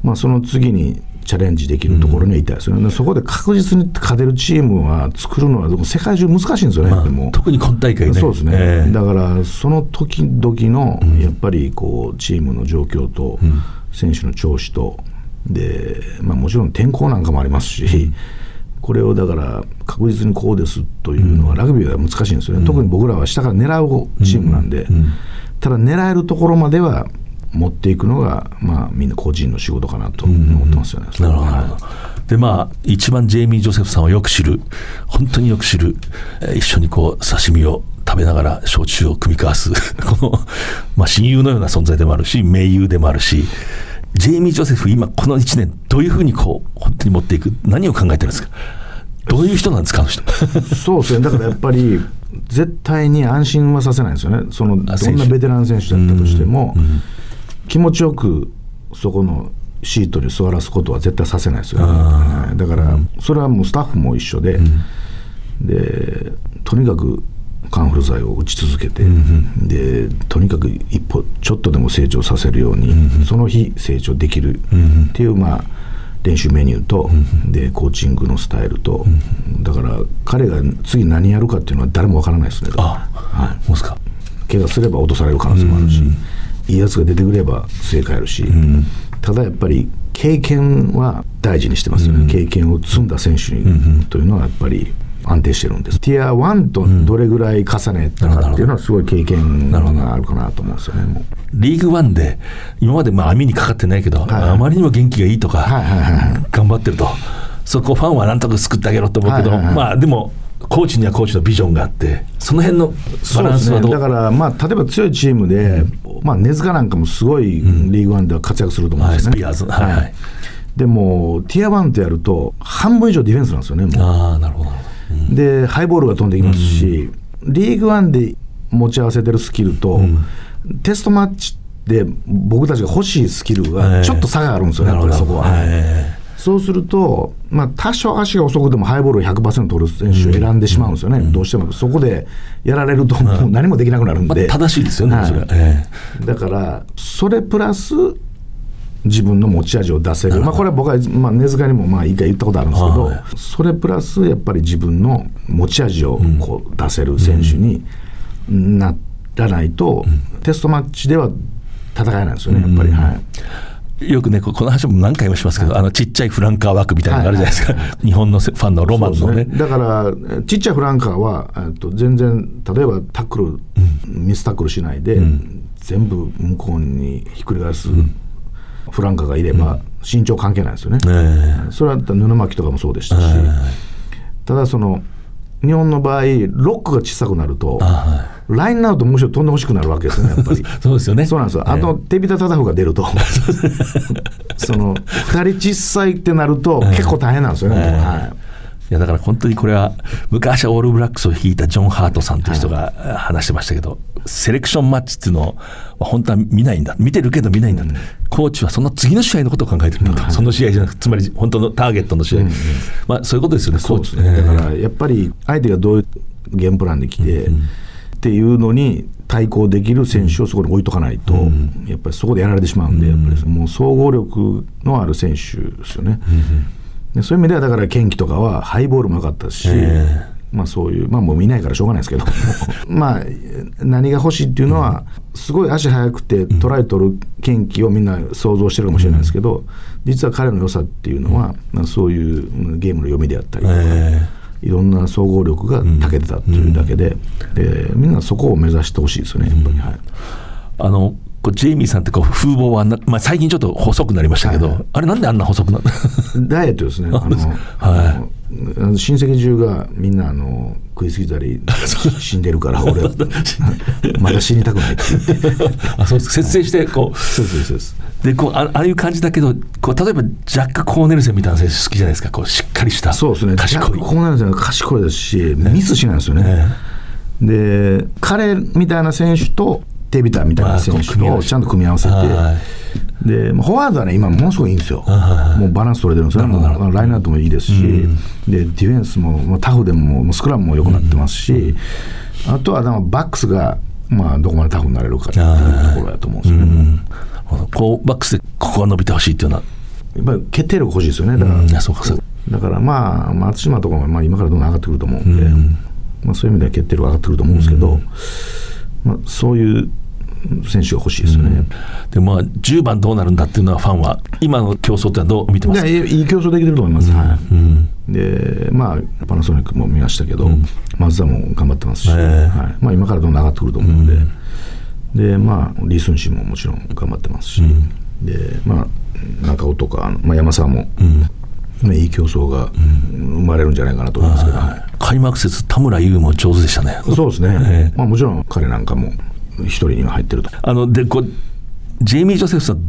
まあ、その次にチャレンジできるところにはいたいですよね、うん、そこで確実に勝てるチームは作るのは世界中難しいんですよね、まあ、でも特に今大会ね。そうですね、えー、だからその時々のやっぱりこうチームの状況と選手の調子とで、まあ、もちろん天候なんかもありますし、これをだから確実にこうですというのはラグビーは難しいんですよね、うん、特に僕らは下から狙うチームなんで、うんうんうん、ただ狙えるところまでは持っていくのが、まあ、みんな個人の仕事かなと思ってますよね。なるほど。で、まあ、一番ジェイミー・ジョセフさんをよく知る、本当によく知る、一緒にこう刺身を食べながら焼酎を酌み交わすこの、まあ、親友のような存在でもあるし盟友でもあるし、ジェイミー・ジョセフ今このいちねんどういうふうにこう本当に持っていく、何を考えてるんですか、どういう人なんですかあの人そうですね、だからやっぱり絶対に安心はさせないんですよね、そのどんなベテラン選手だったとしても気持ちよくそこのシートに座らすことは絶対させないですよね。だからそれはもうスタッフも一緒 で,、うん、でとにかくカンフル剤を打ち続けて、うん、でとにかく一歩ちょっとでも成長させるように、うん、その日成長できるっていう、まあ、練習メニューと、うん、でコーチングのスタイルと、うん、だから彼が次何やるかっていうのは誰もわからないですね。あ、はい、そうですか。怪我すれば落とされる可能性もあるし、うん、いいやつが出てくれば正解あるし、うん、ただやっぱり経験は大事にしてますよね、うん、経験を積んだ選手というのはやっぱり安定してるんです。ティアワンとどれぐらい重ねたかっていうのはすごい経験があるかなと思うんですよね。もうリーグワンで今までまあ網にかかってないけど、はい、あまりにも元気がいいとか、はいはいはい、頑張ってるとそこファンはなんとか救ってあげろと思うけど、はいはいはい、まあでもコーチにはコーチのビジョンがあってその辺のバランスはどう、そうですね、だから、まあ、例えば強いチームで、うんまあ、根塚なんかもすごいリーグワンでは活躍すると思うんですよね、うんはい、スピアーズ、はいはい、でもティアワンってやると半分以上ディフェンスなんですよね。もうあーなるほど、うん、でハイボールが飛んできますし、うん、リーグワンで持ち合わせてるスキルと、うん、テストマッチで僕たちが欲しいスキルがちょっと差があるんですよね、えー、やっぱりそこは、えーそうすると、まあ、多少足が遅くてもハイボールを ひゃくパーセント 取る選手を選んでしまうんですよね、うん、どうしてもそこでやられるともう何もできなくなるんで、まあ、正しいですよね、はいそれえー、だからそれプラス自分の持ち味を出せる、まあ、これは僕は、まあ、根塚にもまあ一回言ったことあるんですけど、はい、それプラスやっぱり自分の持ち味をこう出せる選手にならないと、うん、テストマッチでは戦えないんですよねやっぱり、うんはいよくねこの話も何回もしますけど、はい、あのちっちゃいフランカー枠みたいなのがあるじゃないですか、はいはいはい、日本のファンのロマンの ね, ねだからちっちゃいフランカーはえっと全然例えばタックル、うん、ミスタックルしないで、うん、全部向こうにひっくり返すフランカーがいれば、うん、身長関係ないですよね、うん、それは布巻とかもそうでしたし、うん、ただその日本の場合ロックが小さくなるとラインアウトもう一度飛んでほしくなるわけですよねやっぱりそうですよねそうなんですよ、えー、あと手びたたたふが出るとそのふたり小さいってなると結構大変なんですよね、えーはい、いやだから本当にこれは昔はオールブラックスを引いたジョン・ハートさんという人が話してましたけど、はい、セレクションマッチっていうのを本当は見ないんだ見てるけど見ないんだ、うん、コーチはその次の試合のことを考えてるんだと、はい、その試合じゃなくつまり本当のターゲットの試合、うんうんまあ、そういうことですよねコーチ、ね、だからやっぱり相手がどういうゲームプランで来て、うんうんっていうのに対抗できる選手をそこに置いとかないと、うん、やっぱりそこでやられてしまうんで、うん、やっぱりもう総合力のある選手ですよね、うん、でそういう意味ではだから健貴とかはハイボールも良かったし、えーまあ、そういう、まあ、もう見ないからしょうがないですけどまあ何が欲しいっていうのは、うん、すごい足速くてトライ取る健貴をみんな想像してるかもしれないですけど、うん、実は彼の良さっていうのは、うん、そういうゲームの読みであったりとか、えーいろんな総合力が長けてたというだけ で,、うんでうん、みんなそこを目指してほしいですよねやっぱり、うんはい、あのこうジェイミーさんってこう風貌はな、まあ、最近ちょっと細くなりましたけど、はいはい、あれなんであんな細くなったダイエットですねあのはい、あの親戚中がみんなあの食いすぎたり死んでるから俺はまだ死にたくないってあそうです節制してこうそうですそうですでこう あ, ああいう感じだけどこう例えばジャック・コーネルセンみたいな選手好きじゃないですかこうしっかりしたそうですね賢いジャック・コーネルセンが賢いですし、ね、ミスしないですよね、ねで彼みたいな選手とテビタみたいな選手をちゃんと組み合わせて、はい、でフォワードはね今ものすごいいいんですよ、はい、もうバランス取れてるんですよもうラインアウトもいいですし、うん、でディフェンスもタフでもスクラムも良くなってますし、うん、あとはバックスが、まあ、どこまでタフになれるかっていうところだと思うんですよね、はいうん、こうバックスでここが伸びてほしいっていうのはやっぱり決定力欲しいですよねだから、うん、そうかそうだからまあ松島とかもまあ今からどんどん上がってくると思うんで、うんまあ、そういう意味では決定力上がってくると思うんですけど、うんまあ、そういう選手が欲しいですよね、うんでまあ、じゅうばんどうなるんだっていうのはファンは今の競争ってはどう見てますか。 いや、いい競争できてると思います、うんはいうん、でまあパナソニックも見ましたけど、うん、マズダも頑張ってますし、えーはいまあ、今からどんどん上がってくると思うんで、うん、でまあ李承信ももちろん頑張ってますし、うん、でまあ中尾とか、まあ、山沢も、うんね、いい競争が生まれるんじゃないかなと思いますけど、うんはい、開幕節田村優も上手でしたね。そうですね、えーまあ、もちろん彼なんかも一人には入ってるとあのでこうジェイミー・ジョセフさん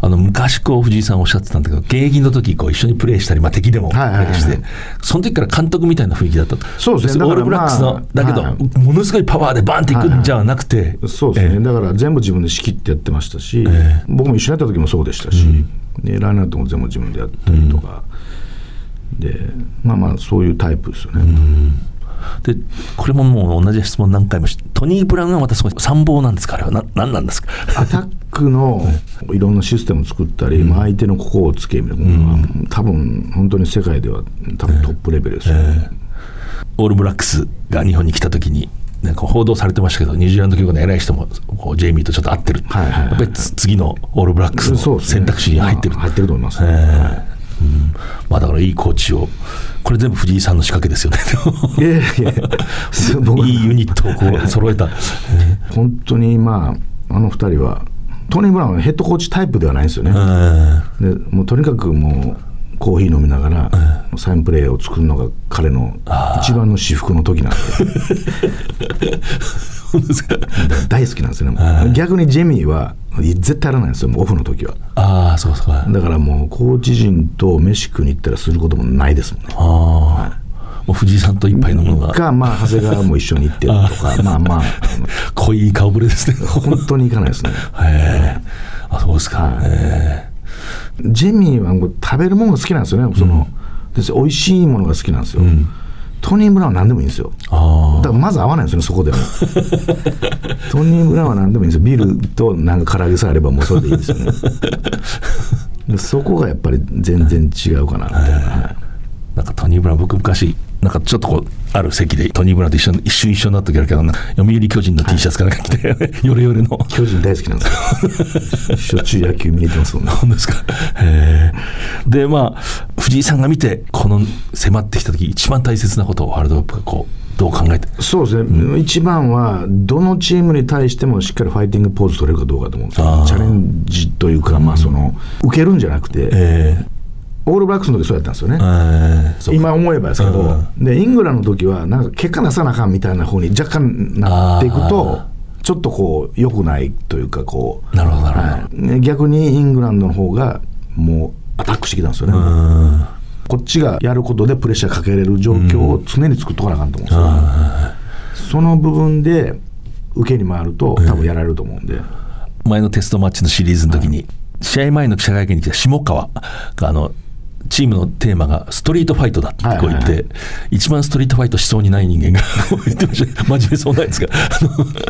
あの昔こう藤井さんおっしゃってたんだけど現役の時こう一緒にプレーしたり、まあ、敵でもプレーして、はいはいはい、その時から監督みたいな雰囲気だったそうですねオールブラックスの、まあ、だけど、はい、ものすごいパワーでバーンっていくんじゃなくて、はいはい、そうですね、えー、だから全部自分で仕切ってやってましたし、えー、僕も一緒にやった時もそうでしたし、うん、でラインアウトも全部自分でやったりとか、うん、でまあまあそういうタイプですよね、うんでこれももう同じ質問何回もしてトニー・ブラウンはまたすごい参謀なんですかあれは な, 何なんですかアタックのいろんなシステムを作ったり、うんまあ、相手のここをつけみたいなのは、うん、多分本当に世界では多分トップレベルですよね、えーえー、オールブラックスが日本に来た時になんか報道されてましたけどニュージーランド教育の偉い人もこうジェイミーとちょっと合ってる、はいはいはい、やっぱり次のオールブラックスの選択肢に入ってる、ねまあ、入ってると思いますね、えーうんまあ、だからいいコーチを、これ全部藤井さんの仕掛けですよね。いやいやいいユニットをこう揃えた本当に、まあ、あのふたりはトニー・ブラウンはヘッドコーチタイプではないんですよね。でもうとにかくもうコーヒー飲みながらサインプレーを作るのが彼の一番の至福の時なんで大好きなんですよね。逆にジェミーは絶対やらないんですよ、もうオフの時は。ああ、そうそう。だからもうコーチ陣と飯食いに行ったらすることもないですもんね。あ、はい、もう藤井さんと一杯飲むのがか、まあ、長谷川も一緒に行ってるとかまあまあ濃い顔ぶれですね本当に行かないですね。へえ、あ、そうですか、はい、ジェミーは食べるものが好きなんですよね、その、うん、です美味しいものが好きなんですよ、うん。トニー・ブラウンは何でもいいんですよ。あ、だからまず合わないんですよね、そこではトニー・ブラウンは何でもいいんですよ。ビールとなんか唐揚げさえあればもうそれでいいですよねそこがやっぱり全然違うかなみたいな、はい、なんかトニー・ブラウン、僕昔なんかちょっとこうある席でトニー・ブラウンと一緒一瞬一緒になった時あるけど、読売巨人の T シャツから来て、はい、ヨレヨレの巨人大好きなんですよしょっちゅう野球見に行ってますもんね。本当ですか。へー。で、まあ藤井さんが見てこの迫ってきた時一番大切なことをワールドカップがこうどう考えて。そうですね、うん、一番はどのチームに対してもしっかりファイティングポーズ取れるかどうかと思うんですよ。チャレンジというか、まあその、うん、受けるんじゃなくて、えーオールブラックスの時そうやったんですよね、えー、今思えばですけど、うん、でイングランドの時はなんか結果なさなあかんみたいな方に若干なっていくとちょっとこう良くないというか、こう、なるほどなるほど、はい、逆にイングランドの方がもうアタックしてきたんですよね、うん、こっちがやることでプレッシャーかけれる状況を常に作っとかなあかんと思うんですよ、うん、その部分で受けに回ると多分やられると思うんで、えー、前のテストマッチのシリーズの時に、はい、試合前の記者会見に来た下川があのチームのテーマがストリートファイトだってこう言って、はいはいはい、一番ストリートファイトしそうにない人間が言ってました真面目そうないですか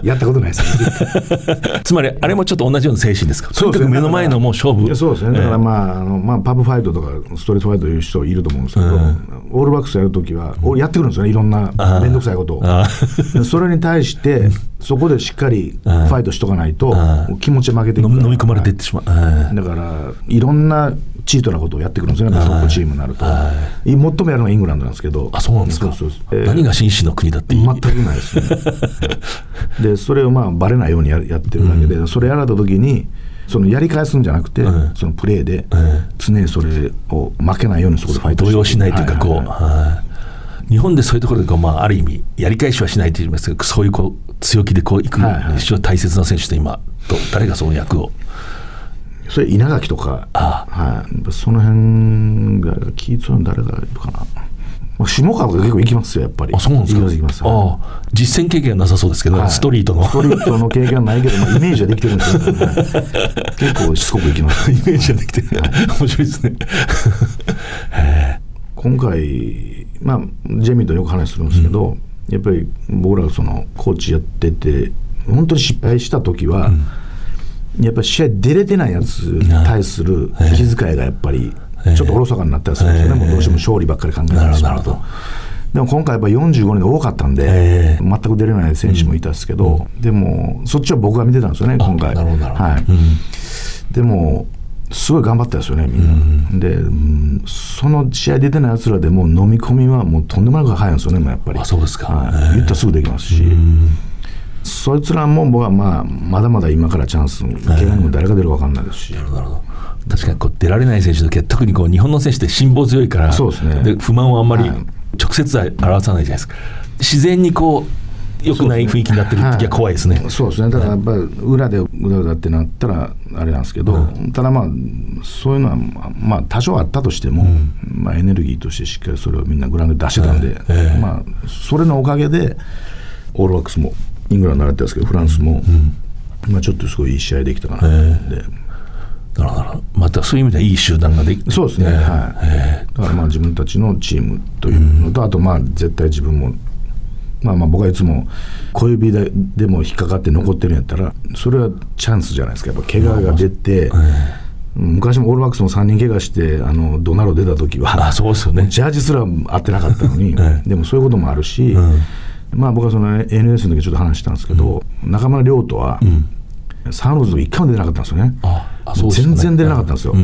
やったことないです、ね、つまりあれもちょっと同じような精神ですか。そうです、ね、とにかく目の前のもう勝負。そうですね、だからまあ、あのまあパブファイトとかストリートファイトいう人いると思うんですけど、うん、オールバックスやるときはやってくるんですよね、いろんな面倒くさいことをそれに対してそこでしっかりファイトしとかないと気持ち負けていくから飲み込まれていってしまう、はい、だからいろんなチートなことをやってくるんですよね、トップチームになると。最もやるのはイングランドなんですけど。あ、そうなんですか。そうそうそう、えー、何が紳士の国だっていい全くないですねでそれをまあバレないように や, やってるだけで、うん、それやられた時にそのやり返すんじゃなくて、うん、そのプレーで常にそれを負けないようにそこでファイトして動揺しないというか、こう、はいはいはい、日本でそういうところでこう、まあ、ある意味やり返しはしないと言いますけど、そうい う, こう強気でこういくのが一番大切な選手と今、はいはい、と誰がその役を、それ稲垣とか、ああ、はい、その辺が気ぃ強いの誰がいるかな、まあ、下川が結構行きますよやっぱり。あ、そうなんですか。行きます、はい、ああ、実践経験はなさそうですけど、はい、ストリートのストリートの経験はないけど、まあ、イメージはできてるんですけど、ね、結構しつこく行きます、ね、イメージはできてる、はい、面白いですねへえ、今回、まあ、ジェミーとよく話するんですけど、うん、やっぱり僕らそのコーチやってて本当に失敗した時は、うん、やっぱり試合出れてないやつに対する気遣いがやっぱりちょっとおろそかになったりするんですよね、えー、もうどうしても勝利ばっかり考えられてしまうと。でも今回やっぱよんじゅうごにんで多かったんで、えー、全く出れない選手もいたんですけど、うん、でもそっちは僕が見てたんですよね今回。なるほどなるほど、はい、うん、でもすごい頑張ったですよねみんな、うん、で、うん、その試合出てないやつらでも飲み込みはもうとんでもなく早いんですよね、もうやっぱり。あ、そうですか、はい、言ったらすぐできますし、うん、そいつらも僕は、まあ、まだまだ今からチャンス、怪我にも誰が出るか分かんないですし、なるほど、確かにこう出られない選手の時は特にこう日本の選手って辛抱強いから。そうですね、で不満をあんまり直接は表さないじゃないですか、はい、自然にこう良くない雰囲気になってる時は怖いですね。そうですね、はい、そうですね、だからやっぱり裏でうだうだってなったらあれなんですけど、うん、ただまあそういうのはまあ多少あったとしても、うん、まあ、エネルギーとしてしっかりそれをみんなグラウンドで出してたんで、はい、えー、まあ、それのおかげでオールバックスもイングランド習ってたんですけどフランスも、うん、まあ、ちょっとすごいいい試合できたかなと思うんで、えーだからまたそういう意味ではいい集団ができて、そうですね、えー、はい、えー、だからまあ自分たちのチームというのと、うん、あとまあ絶対自分も、まあ、まあ僕はいつも小指でも引っかかって残ってるんやったらそれはチャンスじゃないですか、やっぱ怪我が出て、まあ、えー、昔もオールバックスもさんにん怪我してあのドナロ出た時は、あ、そうですよね、ジャージすら合ってなかったのに、えー、でもそういうこともあるし、うん、まあ、僕はその エヌエス の時ちょっと話したんですけど、うん、中村亮とは、うん、サンローズのいっかいも出なかったんですよね。あ全然出れなかったんですよ、うん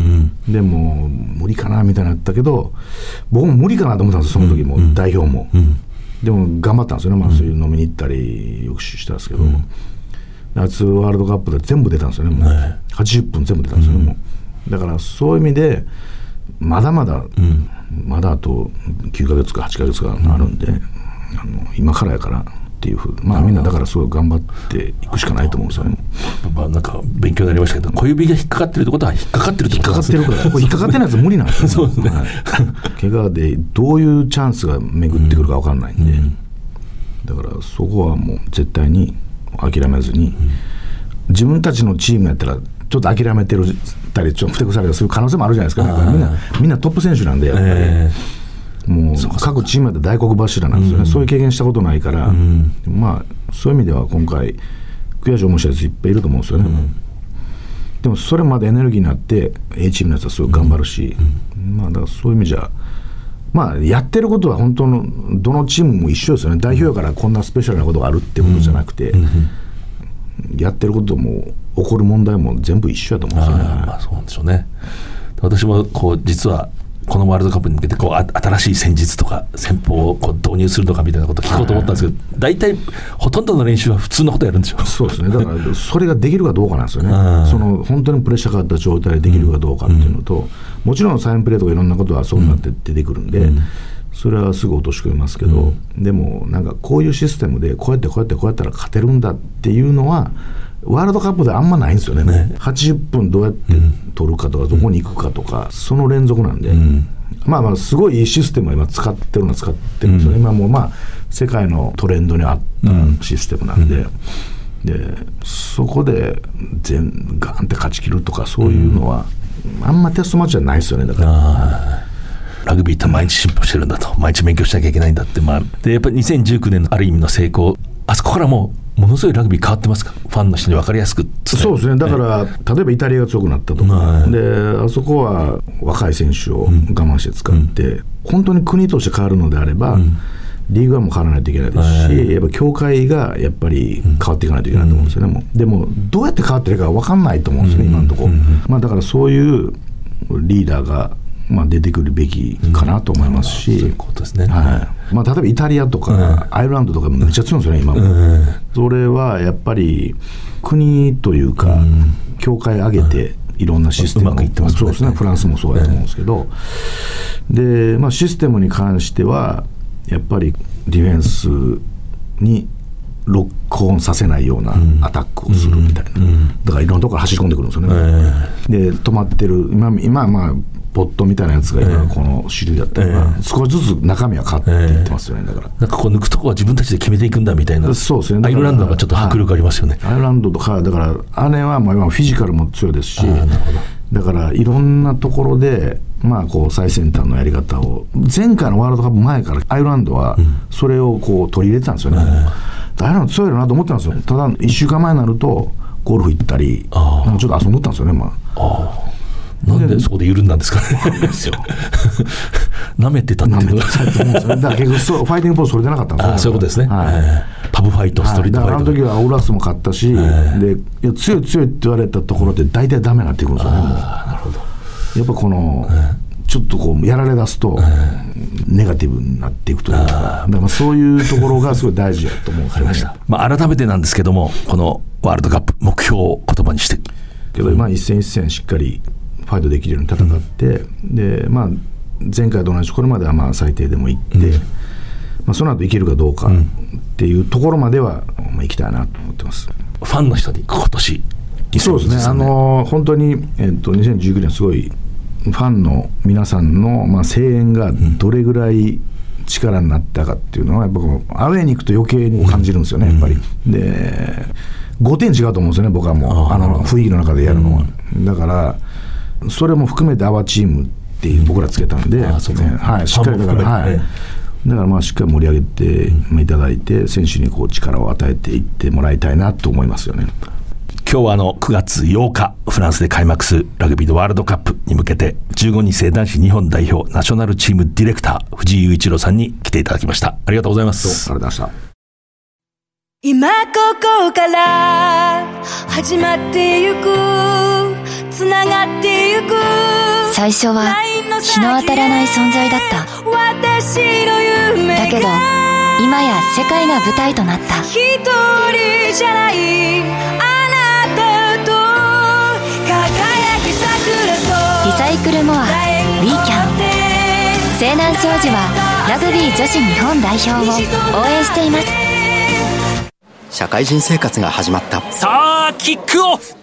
うん、でも無理かなみたいなの言ったけど僕も無理かなと思ったんですよその時も、うんうん、代表も、うん、でも頑張ったんですよね、まあ、そういう飲みに行ったりよくしたんですけど、うん、夏ワールドカップで全部出たんですよねもう、はい、はちじゅっぷん全部出たんですよ、うん、もうだからそういう意味でまだまだ、うん、まだあときゅうかげつかはちかげつかあるんで、うん、あの今からやからっていうふう、まあ、みんなだからすごい頑張っていくしかないと思うんですよね。まあ、なんか勉強になりましたけど小指が引っかかってるってことは引っかかってるってことなんですね。引っかかってるからこれ引っかかってないやつ無理なんですよ。そうですね、はい、怪我でどういうチャンスが巡ってくるか分かんないんで、うん、だからそこはもう絶対に諦めずに、うん、自分たちのチームやったらちょっと諦めてるたりちょっとふてくされたりする可能性もあるじゃないですか、ね、みんなみんなトップ選手なんでやっぱり、えーもう各チームで大黒柱なんですよね、うん、そういう経験したことないから、うんまあ、そういう意味では今回悔しい思いしたやついっぱいいると思うんですよね、うん、でもそれまでエネルギーになって A チームのやつはすごい頑張るし、うんまあ、だからそういう意味じゃ、まあ、やってることは本当のどのチームも一緒ですよね。代表からこんなスペシャルなことがあるってことじゃなくて、うんうん、やってることも起こる問題も全部一緒だと思うんですよね。あ、まあ、そうなんでしょうね。私もこう実はこのワールドカップに向けてこう新しい戦術とか戦法をこう導入するとかみたいなことを聞こうと思ったんですけど、大体ほとんどの練習は普通のことやるんでしょう。そうですね、だからそれができるかどうかなんですよねその本当にプレッシャーかかった状態でできるかどうかっていうのと、うん、もちろんサインプレーとかいろんなことはそうなって出てくるんで、うん、それはすぐ落とし込みますけど、うん、でもなんかこういうシステムでこうやってこうやってこうやったら勝てるんだっていうのはワールドカップであんまないんですよ ね, ねはちじゅっぷんどうやって取るかとか、うん、どこに行くかとかその連続なんで、うん、まあまあすごいいいシステムを今使ってるのは使ってるんですよね、うん、今もうまあ世界のトレンドに合ったシステムなん で,、うん、でそこで全ガーンって勝ち切るとかそういうのは、うん、あんまテストマッチじゃないですよね。だからあラグビーって毎日進歩してるんだと毎日勉強しなきゃいけないんだって、まあ、でやっぱりにせんじゅうきゅうねんのある意味の成功あそこからもうものすごいラグビー変わってますか。ファンの人に分かりやすく。そうですね、だから、ね、例えばイタリアが強くなったとかであそこは若い選手を我慢して使って、うん、本当に国として変わるのであれば、うん、リーグはもう変わらないといけないですし、うん、やっぱ協会がやっぱり変わっていかないといけないと思うんですよね、うん、もうでもどうやって変わってるか分かんないと思うんですね、うん、今のところ、うんうんまあ、だからそういうリーダーがまあ、出てくるべきかなと思いますし、例えばイタリアとか、うん、アイルランドとかもめっちゃ強いんですよね今も、うん、それはやっぱり国というか、うん、教会上げていろんなシステム、うん、うまくいってますね。そうですね、フランスもそうだと思うんですけど、うん、で、まあ、システムに関してはやっぱりディフェンスにロックオンさせないようなアタックをするみたいな、うんうん、だからいろんなところ走り込んでくるんですよね、うん、で止まってる今今まあポットみたいなやつが今この主流だったりとか、えー、少しずつ中身は変わっていってますよね、えー、だからなんかこう抜くとこは自分たちで決めていくんだみたいな。そうですね、アイルランドがちょっと迫力ありますよね、はい、アイルランドとかだからあれはもう今フィジカルも強いですし、だからいろんなところでまあこう最先端のやり方を前回のワールドカップ前からアイルランドはそれをこう取り入れてたんですよね、うん、アイルランド強いよなと思ってたんですよ。ただいっしゅうかんまえになるとゴルフ行ったりなんかちょっと遊んどったんですよね、まあ、あなんでそこで緩んだんですかねですよ舐めてたっていうのがだから結局そうファイティングポーズそれでなかったんですよ。あ、そういうことですね、はい、パブファイト、はい、ストリートファイト、だからあの時はオーラスも勝ったし、はい、でいや強い強いって言われたところって大体ダメになってくるんですよね。あ、なるほど、やっぱこの、はい、ちょっとこうやられだすと、はい、ネガティブになっていくというか、だからそういうところがすごい大事だと思うんですよね。ありました、まあ、改めてなんですけどもこのワールドカップ目標を言葉にしてけど、まあ、一戦一戦しっかりファイトできるように戦って、うんでまあ、前回と同じこれまではまあ最低でもいって、うんまあ、その後いけるかどうかっていうところまでは行きたいなと思ってます。ファンの人に今年にせんにじゅうさんねんそうですね、あの本当に、えっと、にせんじゅうきゅうねんすごいファンの皆さんの、まあ、声援がどれぐらい力になったかっていうのはやっぱこうアウェーに行くと余計に感じるんですよね、やっぱり。でごてん違うと思うんですよね、僕はもう あ, あの雰囲気の中でやるのは、うん、だからそれも含めてアワーチームっていう僕らつけたんで、ああ、そうか、はい、しっかりだから、はい、だからまあしっかり盛り上げていただいて、うん、選手にこう力を与えていってもらいたいなと思いますよね。今日はあのくがつようかフランスで開幕するラグビーのワールドカップに向けてじゅうごにんせい男子日本代表ナショナルチームディレクター藤井雄一郎さんに来ていただきました。ありがとうございます。ありがとうございました。今ここから始まってゆくつながってゆく。最初は日の当たらない存在だった。だけど今や世界が舞台となった。一人じゃないあなたと輝き桜とリサイクルモアウィーキャン西南商事はラグビー女子日本代表を応援しています。社会人生活が始まった。さあキックオフ。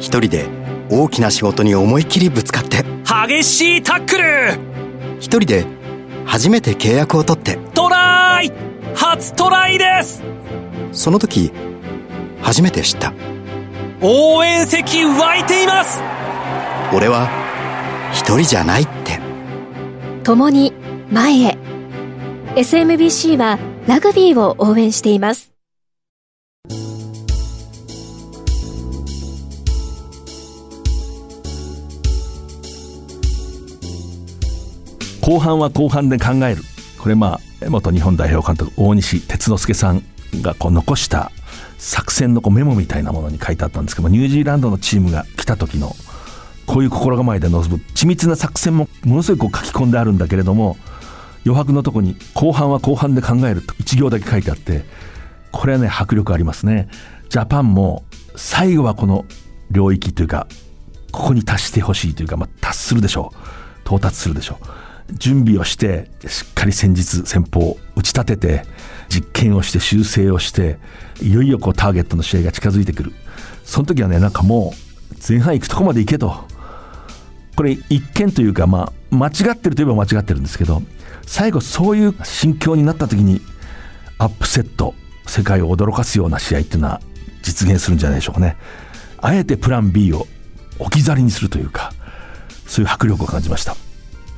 一人で大きな仕事に思い切りぶつかって激しいタックル。一人で初めて契約を取ってトライ。初トライです。その時初めて知った。応援席湧いています。俺は一人じゃないって。共に前へ。 エスエムビーシー はラグビーを応援しています。後半は後半で考える。これまあ元日本代表監督大西哲之助さんがこう残した作戦のこうメモみたいなものに書いてあったんですけど、ニュージーランドのチームが来た時のこういう心構えで臨む緻密な作戦もものすごく書き込んであるんだけれども、余白のとこに後半は後半で考えるといち行だけ書いてあって、これはね迫力ありますね。ジャパンも最後はこの領域というかここに達してほしいというか、まあ、達するでしょう。到達するでしょう。準備をしてしっかり戦術戦法を打ち立てて実験をして修正をしていよいよこうターゲットの試合が近づいてくる。その時はねなんかもう前半行くとこまで行けと。これ一見というか、まあ、間違ってるといえば間違ってるんですけど、最後そういう心境になった時にアップセット世界を驚かすような試合っていうのは実現するんじゃないでしょうかね。あえてプラン B を置き去りにするというか、そういう迫力を感じました。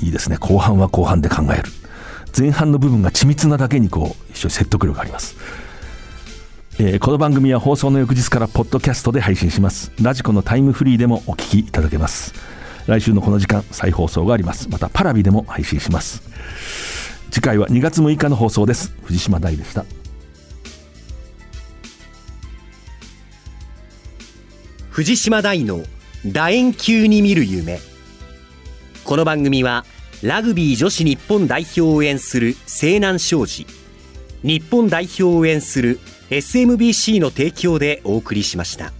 いいですね。後半は後半で考える。前半の部分が緻密なだけにこう非常に説得力があります。えー、この番組は放送の翌日からポッドキャストで配信します。ラジコのタイムフリーでもお聞きいただけます。来週のこの時間再放送があります。またパラビでも配信します。次回はにがつむいかの放送です。藤島大でした。藤島大の楕円球に見る夢。この番組はラグビー女子日本代表を応援する西南商事、日本代表を応援する エスエムビーシー の提供でお送りしました。